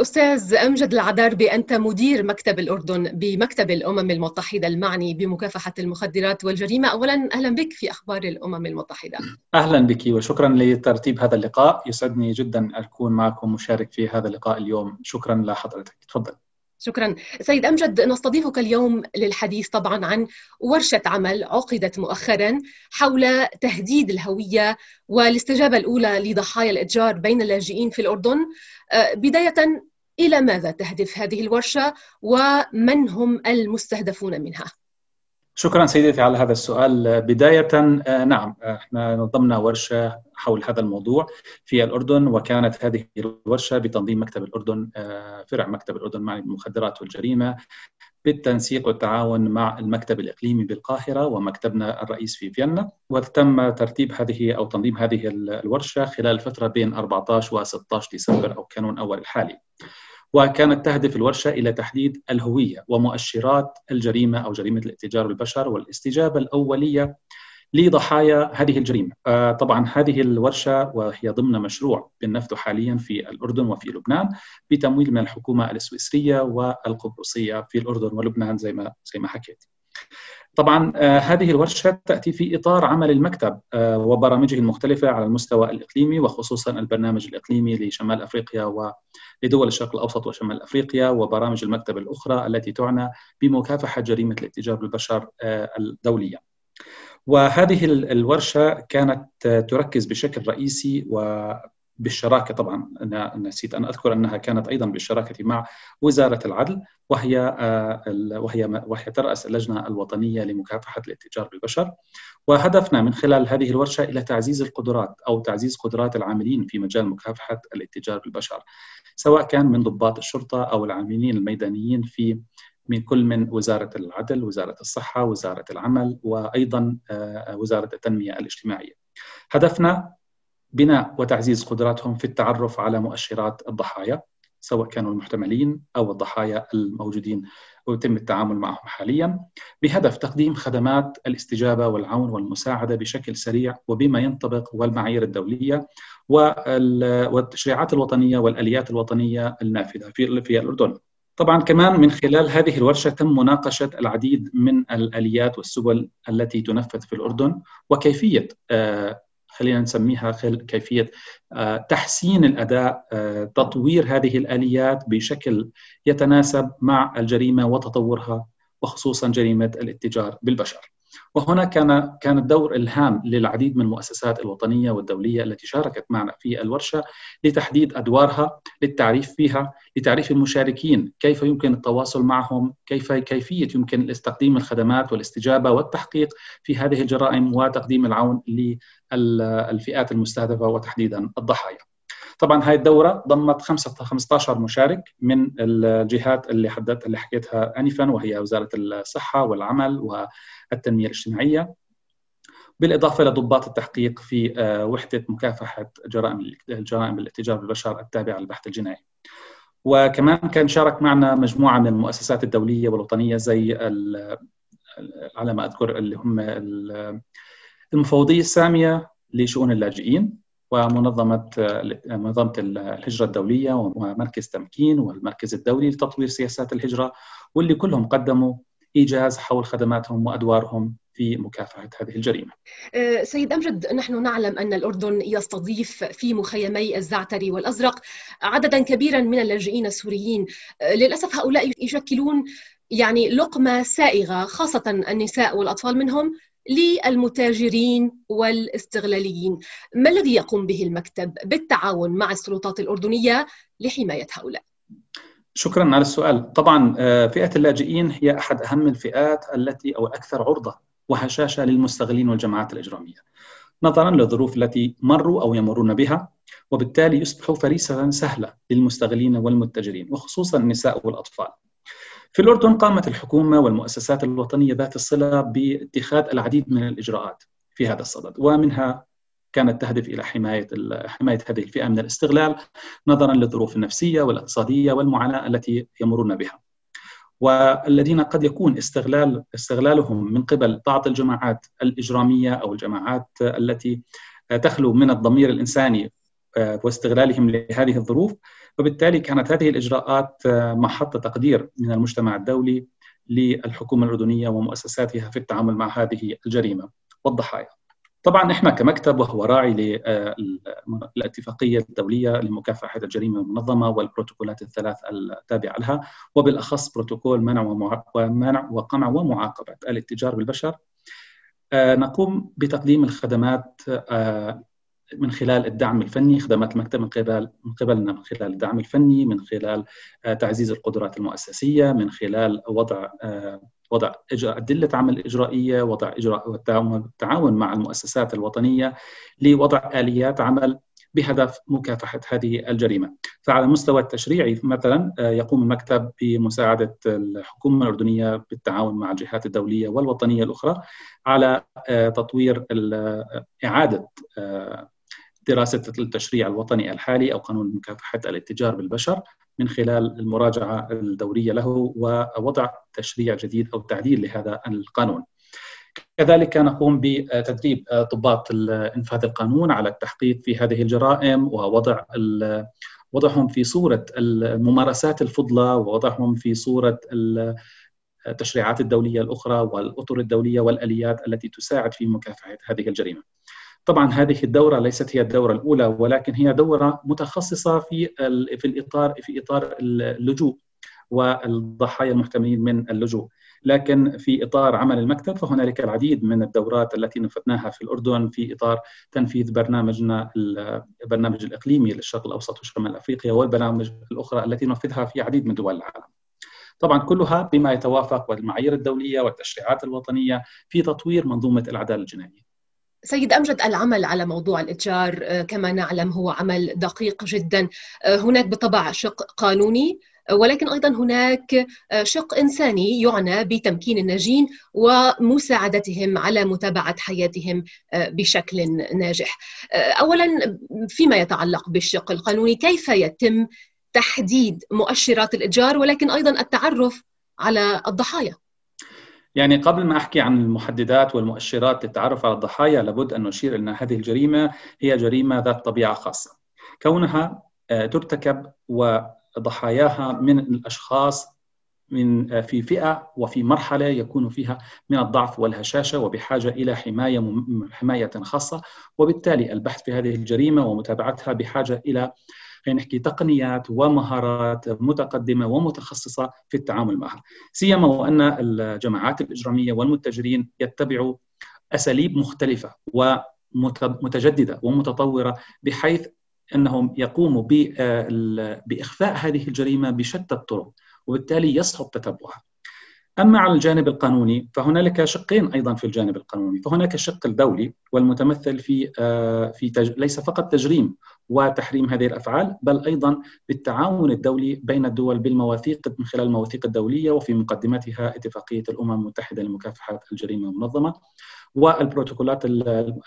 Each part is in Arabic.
أستاذ أمجد العداربة، أنت مدير مكتب الأردن بمكتب الأمم المتحدة المعني بمكافحة المخدرات والجريمة. أولاً أهلاً بك في أخبار الأمم المتحدة. أهلاً بك وشكراً لترتيب هذا اللقاء، يسعدني جداً أكون معكم مشارك في هذا اللقاء اليوم. شكراً لحضرتك، تفضل. شكراً سيد أمجد، نستضيفك اليوم للحديث طبعاً عن ورشة عمل عقدت مؤخراً حول تهديد الهوية والاستجابة الأولى لضحايا الإتجار بين اللاجئين في الأردن. بداية، إلى ماذا تهدف هذه الورشة ومن هم المستهدفون منها؟ شكراً سيدتي على هذا السؤال. بداية، نعم، احنا نظمنا ورشة حول هذا الموضوع في الأردن، وكانت هذه الورشة بتنظيم مكتب الأردن، فرع مكتب الأردن مع المخدرات والجريمة، بالتنسيق والتعاون مع المكتب الإقليمي بالقاهرة ومكتبنا الرئيس في فيينا. وتم ترتيب هذه أو تنظيم هذه الورشة خلال فترة بين 14 و 16 ديسمبر أو كانون أول الحالي، وكانت تهدف الورشة إلى تحديد الهوية ومؤشرات الجريمة أو جريمة الاتجار بالبشر والاستجابة الأولية لضحايا هذه الجريمة. طبعا هذه الورشة وهي ضمن مشروع بالنفط حاليا في الأردن وفي لبنان بتمويل من الحكومة السويسرية والقبرصية في الأردن ولبنان زي ما حكيت. طبعا هذه الورشة تأتي في إطار عمل المكتب وبرامجه المختلفة على المستوى الإقليمي، وخصوصا البرنامج الإقليمي لشمال أفريقيا ولدول الشرق الأوسط وشمال أفريقيا، وبرامج المكتب الأخرى التي تعنى بمكافحة جريمة الاتجار بالبشر الدولية. وهذه الورشة كانت تركز بشكل رئيسي وبالشراكة، طبعا أنا نسيت أن أذكر أنها كانت أيضا بالشراكة مع وزارة العدل، وهي ترأس اللجنة الوطنية لمكافحة الاتجار بالبشر. وهدفنا من خلال هذه الورشة إلى تعزيز القدرات أو تعزيز قدرات العاملين في مجال مكافحة الاتجار بالبشر، سواء كان من ضباط الشرطة أو العاملين الميدانيين في من وزارة العدل، وزارة الصحة، وزارة العمل، وأيضاً وزارة التنمية الاجتماعية. هدفنا بناء وتعزيز قدراتهم في التعرف على مؤشرات الضحايا، سواء كانوا المحتملين أو الضحايا الموجودين ويتم التعامل معهم حالياً، بهدف تقديم خدمات الاستجابة والعون والمساعدة بشكل سريع وبما ينطبق والمعايير الدولية والتشريعات الوطنية والآليات الوطنية النافذة في الأردن. طبعا كمان من خلال هذه الورشة تم مناقشة العديد من الآليات والسبل التي تنفذ في الأردن، وكيفية خلينا نسميها كيفية تحسين الأداء، تطوير هذه الآليات بشكل يتناسب مع الجريمة وتطورها، وخصوصا جريمة الاتجار بالبشر. وهنا كان الدور الهام للعديد من المؤسسات الوطنية والدولية التي شاركت معنا في الورشة لتحديد أدوارها، للتعريف فيها، لتعريف المشاركين كيف يمكن التواصل معهم، كيفية يمكن تقديم الخدمات والاستجابة والتحقيق في هذه الجرائم، وتقديم العون للفئات المستهدفة وتحديدا الضحايا. طبعا هاي الدورة ضمت 15 مشارك من الجهات اللي حكيتها آنفا، وهي وزارة الصحة والعمل والتنمية الاجتماعية، بالإضافة لضباط التحقيق في وحدة مكافحة جرائم الاتجار بالبشر التابعة للبحث الجنائي. وكمان كان شارك معنا مجموعة من المؤسسات الدولية والوطنية زي على ما أذكر اللي هم المفوضية السامية لشؤون اللاجئين، ومنظمة الهجرة الدولية، ومركز تمكين، والمركز الدولي لتطوير سياسات الهجرة، واللي كلهم قدموا إيجاز حول خدماتهم وأدوارهم في مكافحة هذه الجريمة. سيد أمجد، نحن نعلم أن الأردن يستضيف في مخيمي الزعتري والأزرق عددا كبيرا من اللاجئين السوريين. للأسف هؤلاء يشكلون لقمة سائغة، خاصة النساء والأطفال منهم، للمتاجرين والاستغلاليين. ما الذي يقوم به المكتب بالتعاون مع السلطات الأردنية لحماية هؤلاء؟ شكراً على السؤال. طبعاً فئة اللاجئين هي أحد أهم الفئات التي أو أكثر عرضة وهشاشة للمستغلين والجماعات الإجرامية، نظراً للظروف التي مروا أو يمرون بها، وبالتالي يصبحوا فريسة سهلة للمستغلين والمتاجرين، وخصوصاً النساء والأطفال. في الأردن قامت الحكومة والمؤسسات الوطنية ذات الصلة باتخاذ العديد من الإجراءات في هذا الصدد، ومنها كانت تهدف إلى حماية هذه الفئة من الاستغلال، نظراً للظروف النفسية والاقتصادية والمعاناة التي يمرون بها، والذين قد يكون استغلالهم من قبل بعض الجماعات الإجرامية أو الجماعات التي تخلو من الضمير الإنساني واستغلالهم لهذه الظروف. وبالتالي كانت هذه الإجراءات محط تقدير من المجتمع الدولي للحكومة الأردنية ومؤسساتها في التعامل مع هذه الجريمة والضحايا. طبعاً إحنا كمكتب وهو راعي للاتفاقية الدولية لمكافحة الجريمة المنظمة والبروتوكولات الثلاث التابعة لها، وبالأخص بروتوكول منع وقمع ومعاقبة الاتجار بالبشر، نقوم بتقديم الخدمات من خلال الدعم الفني، خدمات المكتب من قبلنا من خلال الدعم الفني، من خلال تعزيز القدرات المؤسسية، من خلال وضع أدلة عمل إجرائية، وضع إجراء والتعاون مع المؤسسات الوطنية لوضع آليات عمل بهدف مكافحة هذه الجريمة. فعلى المستوى التشريعي مثلا يقوم المكتب بمساعدة الحكومة الأردنية بالتعاون مع الجهات الدولية والوطنية الأخرى على تطوير إعادة دراسة التشريع الوطني الحالي أو قانون مكافحة الاتجار بالبشر من خلال المراجعة الدورية له ووضع تشريع جديد أو تعديل لهذا القانون. كذلك نقوم بتدريب ضباط إنفاذ القانون على التحقيق في هذه الجرائم ووضعهم في صورة الممارسات الفضلة ووضعهم في صورة التشريعات الدولية الأخرى والأطر الدولية والآليات التي تساعد في مكافحة هذه الجريمة. طبعا هذه الدورة ليست هي الدورة الأولى، ولكن هي دورة متخصصة في إطار اللجوء والضحايا المحتملين من اللجوء، لكن في إطار عمل المكتب فهنالك العديد من الدورات التي نفذناها في الأردن في إطار تنفيذ برنامج الإقليمي للشرق الأوسط وشمال أفريقيا والبرامج الأخرى التي ننفذها في عديد من دول العالم، طبعا كلها بما يتوافق والمعايير الدولية والتشريعات الوطنية في تطوير منظومة العدالة الجنائية. سيد أمجد، العمل على موضوع الإتجار كما نعلم هو عمل دقيق جدا، هناك بالطبع شق قانوني ولكن أيضا هناك شق إنساني يعنى بتمكين الناجين ومساعدتهم على متابعة حياتهم بشكل ناجح. أولا فيما يتعلق بالشق القانوني، كيف يتم تحديد مؤشرات الإتجار ولكن أيضا التعرف على الضحايا؟ يعني قبل ما أحكي عن المحددات والمؤشرات للتعرف على الضحايا لابد أن نشير أن هذه الجريمة هي جريمة ذات طبيعة خاصة كونها ترتكب وضحاياها من الأشخاص في فئة وفي مرحلة يكون فيها من الضعف والهشاشة وبحاجة إلى حماية خاصة، وبالتالي البحث في هذه الجريمة ومتابعتها بحاجة إلى نحكي تقنيات ومهارات متقدمة ومتخصصة في التعامل معها، سيما وأن الجماعات الإجرامية والمتجرين يتبعوا أساليب مختلفة ومتجددة ومتطورة بحيث أنهم يقوموا بإخفاء هذه الجريمة بشتى الطرق، وبالتالي يصعب تتبعها. أما على الجانب القانوني فهنالك شقين أيضا في الجانب القانوني، فهناك الشق الدولي والمتمثل في ليس فقط تجريم وتحريم هذه الأفعال بل أيضا بالتعاون الدولي بين الدول بالمواثيق من خلال المواثيق الدولية وفي مقدمتها اتفاقية الأمم المتحدة لمكافحة الجريمة المنظمة والبروتوكولات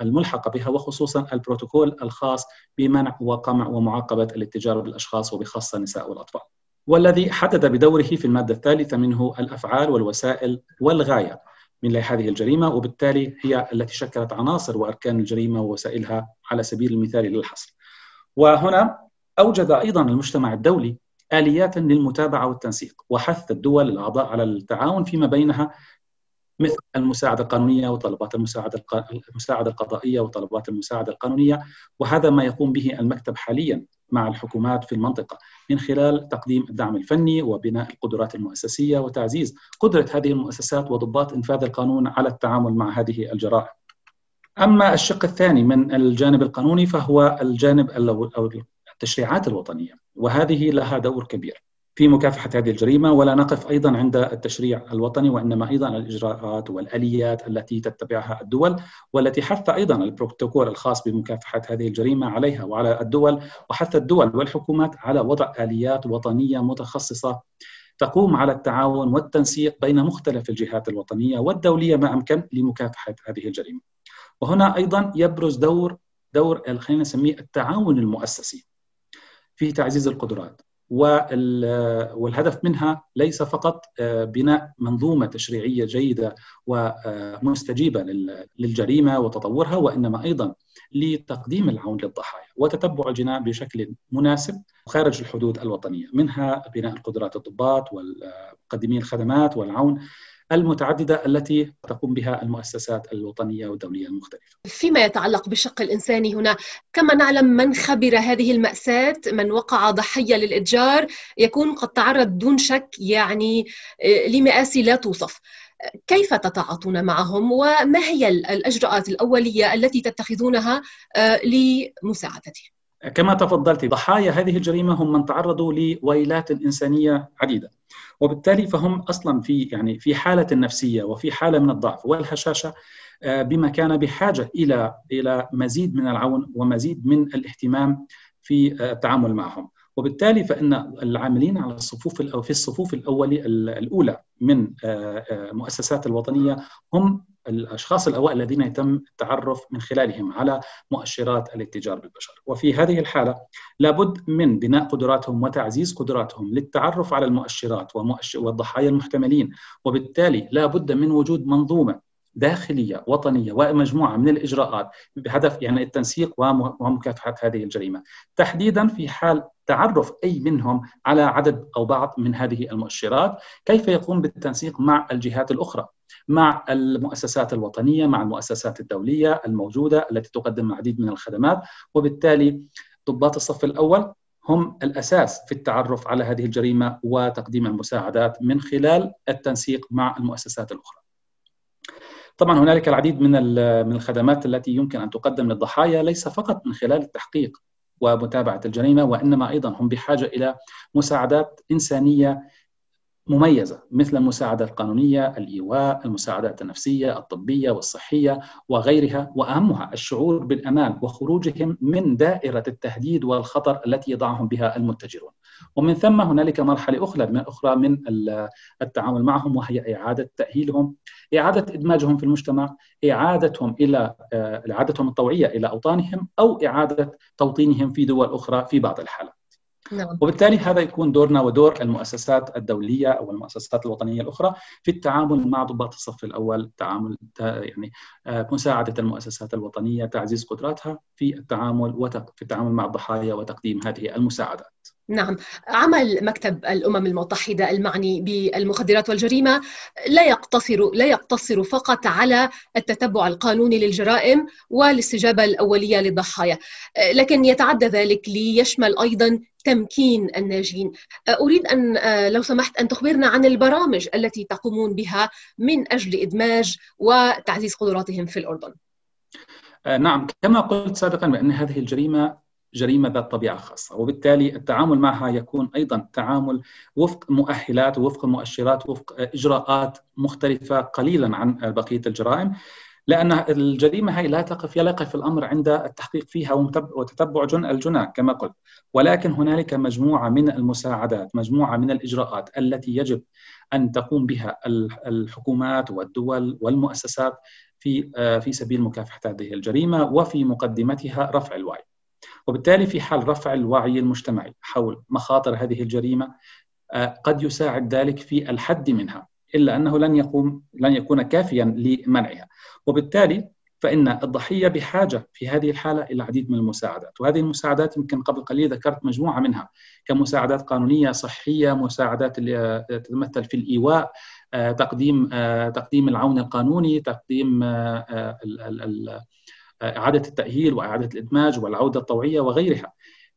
الملحقة بها، وخصوصا البروتوكول الخاص بمنع وقمع ومعاقبة الاتجار بالأشخاص وبخاصة النساء والأطفال، والذي حدد بدوره في المادة الثالثة منه الأفعال والوسائل والغاية من هذه الجريمة، وبالتالي هي التي شكلت عناصر وأركان الجريمة ووسائلها على سبيل المثال للحصر. وهنا أوجد أيضا المجتمع الدولي آليات للمتابعة والتنسيق وحث الدول الأعضاء على التعاون فيما بينها مثل المساعدة القانونية وطلبات المساعدة القضائية وطلبات المساعدة القانونية، وهذا ما يقوم به المكتب حاليا مع الحكومات في المنطقة من خلال تقديم الدعم الفني وبناء القدرات المؤسسية وتعزيز قدرة هذه المؤسسات وضباط إنفاذ القانون على التعامل مع هذه الجرائم. أما الشق الثاني من الجانب القانوني فهو الجانب أو التشريعات الوطنية، وهذه لها دور كبير في مكافحة هذه الجريمة، ولا نقف أيضا عند التشريع الوطني وإنما أيضا الإجراءات والآليات التي تتبعها الدول والتي حث أيضا البروتوكول الخاص بمكافحة هذه الجريمة عليها وعلى الدول، وحث الدول والحكومات على وضع آليات وطنية متخصصة تقوم على التعاون والتنسيق بين مختلف الجهات الوطنية والدولية ما أمكن لمكافحة هذه الجريمة. وهنا أيضا يبرز دور خلينا نسميه التعاون المؤسسي في تعزيز القدرات والهدف منها ليس فقط بناء منظومة تشريعية جيدة ومستجيبة للجريمة وتطورها، وإنما أيضا لتقديم العون للضحايا وتتبع الجناية بشكل مناسب خارج الحدود الوطنية، منها بناء القدرات الضباط والمقدمين الخدمات والعون المتعددة التي تقوم بها المؤسسات الوطنية والدولية المختلفة. فيما يتعلق بالشق الإنساني هنا، كما نعلم من خبر هذه المأساة، من وقع ضحية للإتجار يكون قد تعرض دون شك يعني لمآسي لا توصف. كيف تتعاطون معهم وما هي الإجراءات الأولية التي تتخذونها لمساعدتهم؟ كما تفضلت، ضحايا هذه الجريمة هم من تعرضوا لويلات إنسانية عديدة، وبالتالي فهم أصلا في حالة نفسية وفي حالة من الضعف والهشاشة بما كان بحاجة إلى مزيد من العون ومزيد من الاهتمام في التعامل معهم. وبالتالي فإن العاملين على الصفوف الأولى من المؤسسات الوطنية هم الأشخاص الأوائل الذين يتم التعرف من خلالهم على مؤشرات الاتجار بالبشر، وفي هذه الحالة لابد من بناء قدراتهم وتعزيز قدراتهم للتعرف على المؤشرات والضحايا المحتملين، وبالتالي لابد من وجود منظومة داخلية وطنية ومجموعة من الإجراءات بهدف التنسيق ومكافحة هذه الجريمة، تحديدا في حال تعرف أي منهم على عدد أو بعض من هذه المؤشرات. كيف يقوم بالتنسيق مع الجهات الأخرى، مع المؤسسات الوطنية، مع المؤسسات الدولية الموجودة التي تقدم العديد من الخدمات. وبالتالي ضباط الصف الأول هم الأساس في التعرف على هذه الجريمة وتقديم المساعدات من خلال التنسيق مع المؤسسات الأخرى. طبعا هنالك العديد من الخدمات التي يمكن أن تقدم للضحايا، ليس فقط من خلال التحقيق ومتابعة الجريمة، وإنما أيضا هم بحاجة إلى مساعدات إنسانية مميزة، مثل المساعدة القانونية، الإيواء، المساعدات النفسية، الطبية والصحية وغيرها، وأهمها الشعور بالأمان وخروجهم من دائرة التهديد والخطر التي يضعهم بها المتجرون. ومن ثم هنالك مرحلة أخرى من التعامل معهم، وهي إعادة تأهيلهم، إعادة إدماجهم في المجتمع، إعادتهم الطوعية إلى أوطانهم، أو إعادة توطينهم في دول أخرى في بعض الحالات. وبالتالي هذا يكون دورنا ودور المؤسسات الدولية أو المؤسسات الوطنية الأخرى في التعامل مع ضباط الصف الأول، مساعدة المؤسسات الوطنية، تعزيز قدراتها في التعامل مع الضحايا وتقديم هذه المساعدات. نعم، عمل مكتب الأمم المتحدة المعني بالمخدرات والجريمة لا يقتصر فقط على التتبع القانوني للجرائم والاستجابة الأولية للضحايا، لكن يتعدى ذلك ليشمل أيضا تمكين الناجين. أريد أن لو سمحت أن تخبرنا عن البرامج التي تقومون بها من أجل إدماج وتعزيز قدراتهم في الأردن. نعم، كما قلت سابقا بأن هذه الجريمة جريمة ذات طبيعة خاصة، وبالتالي التعامل معها يكون أيضا تعامل وفق مؤهلات ووفق مؤشرات ووفق إجراءات مختلفة قليلا عن بقية الجرائم، لأن الجريمة هي لا يقف الأمر عند التحقيق فيها وتتبع الجناة كما قلت، ولكن هنالك مجموعة من المساعدات، مجموعة من الإجراءات التي يجب أن تقوم بها الحكومات والدول والمؤسسات في سبيل مكافحة هذه الجريمة، وفي مقدمتها رفع الوعي. وبالتالي في حال رفع الوعي المجتمعي حول مخاطر هذه الجريمة قد يساعد ذلك في الحد منها، إلا أنه لن يكون كافيا لمنعها. وبالتالي فإن الضحية بحاجة في هذه الحالة إلى العديد من المساعدات، وهذه المساعدات يمكن قبل قليل ذكرت مجموعة منها، كمساعدات قانونية، صحية، مساعدات تتمثل في الإيواء، تقديم العون القانوني، تقديم إعادة التأهيل وإعادة الإدماج والعودة الطوعية وغيرها.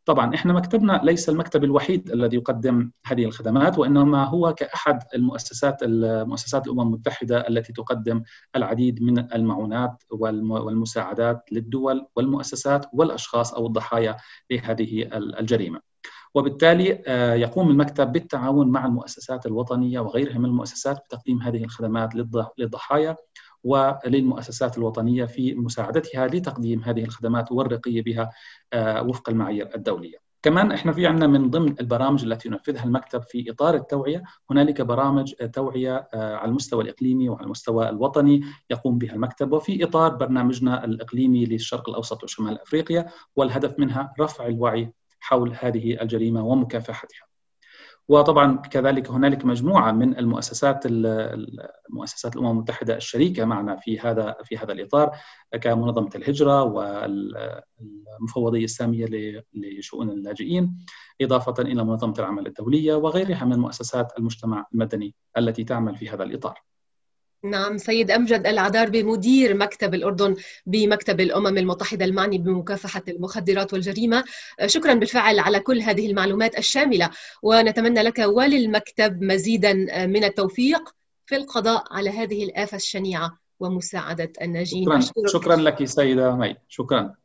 طبعا إحنا مكتبنا ليس المكتب الوحيد الذي يقدم هذه الخدمات، وإنما هو كأحد المؤسسات الأمم المتحدة التي تقدم العديد من المعونات والمساعدات للدول والمؤسسات والأشخاص أو الضحايا لهذه الجريمة. وبالتالي يقوم المكتب بالتعاون مع المؤسسات الوطنية وغيرها من المؤسسات بتقديم هذه الخدمات للضحايا وللمؤسسات الوطنية في مساعدتها لتقديم هذه الخدمات والرقي بها وفق المعايير الدولية. كمان احنا في عندنا من ضمن البرامج التي ينفذها المكتب في إطار التوعية، هنالك برامج توعية على المستوى الإقليمي وعلى المستوى الوطني يقوم بها المكتب، وفي إطار برنامجنا الإقليمي للشرق الأوسط وشمال أفريقيا، والهدف منها رفع الوعي حول هذه الجريمة ومكافحتها. وطبعا كذلك هنالك مجموعة من المؤسسات الأمم المتحدة الشريكة معنا في هذا الإطار، كمنظمة الهجرة والمفوضية السامية لشؤون اللاجئين، إضافة إلى منظمة العمل الدولية وغيرها من مؤسسات المجتمع المدني التي تعمل في هذا الإطار. نعم، سيد أمجد العداربة، مدير مكتب الأردن بمكتب الأمم المتحدة المعني بمكافحة المخدرات والجريمة، شكرا بالفعل على كل هذه المعلومات الشاملة، ونتمنى لك وللمكتب مزيدا من التوفيق في القضاء على هذه الآفة الشنيعة ومساعدة الناجين. شكرا لك سيدة مي، شكرا.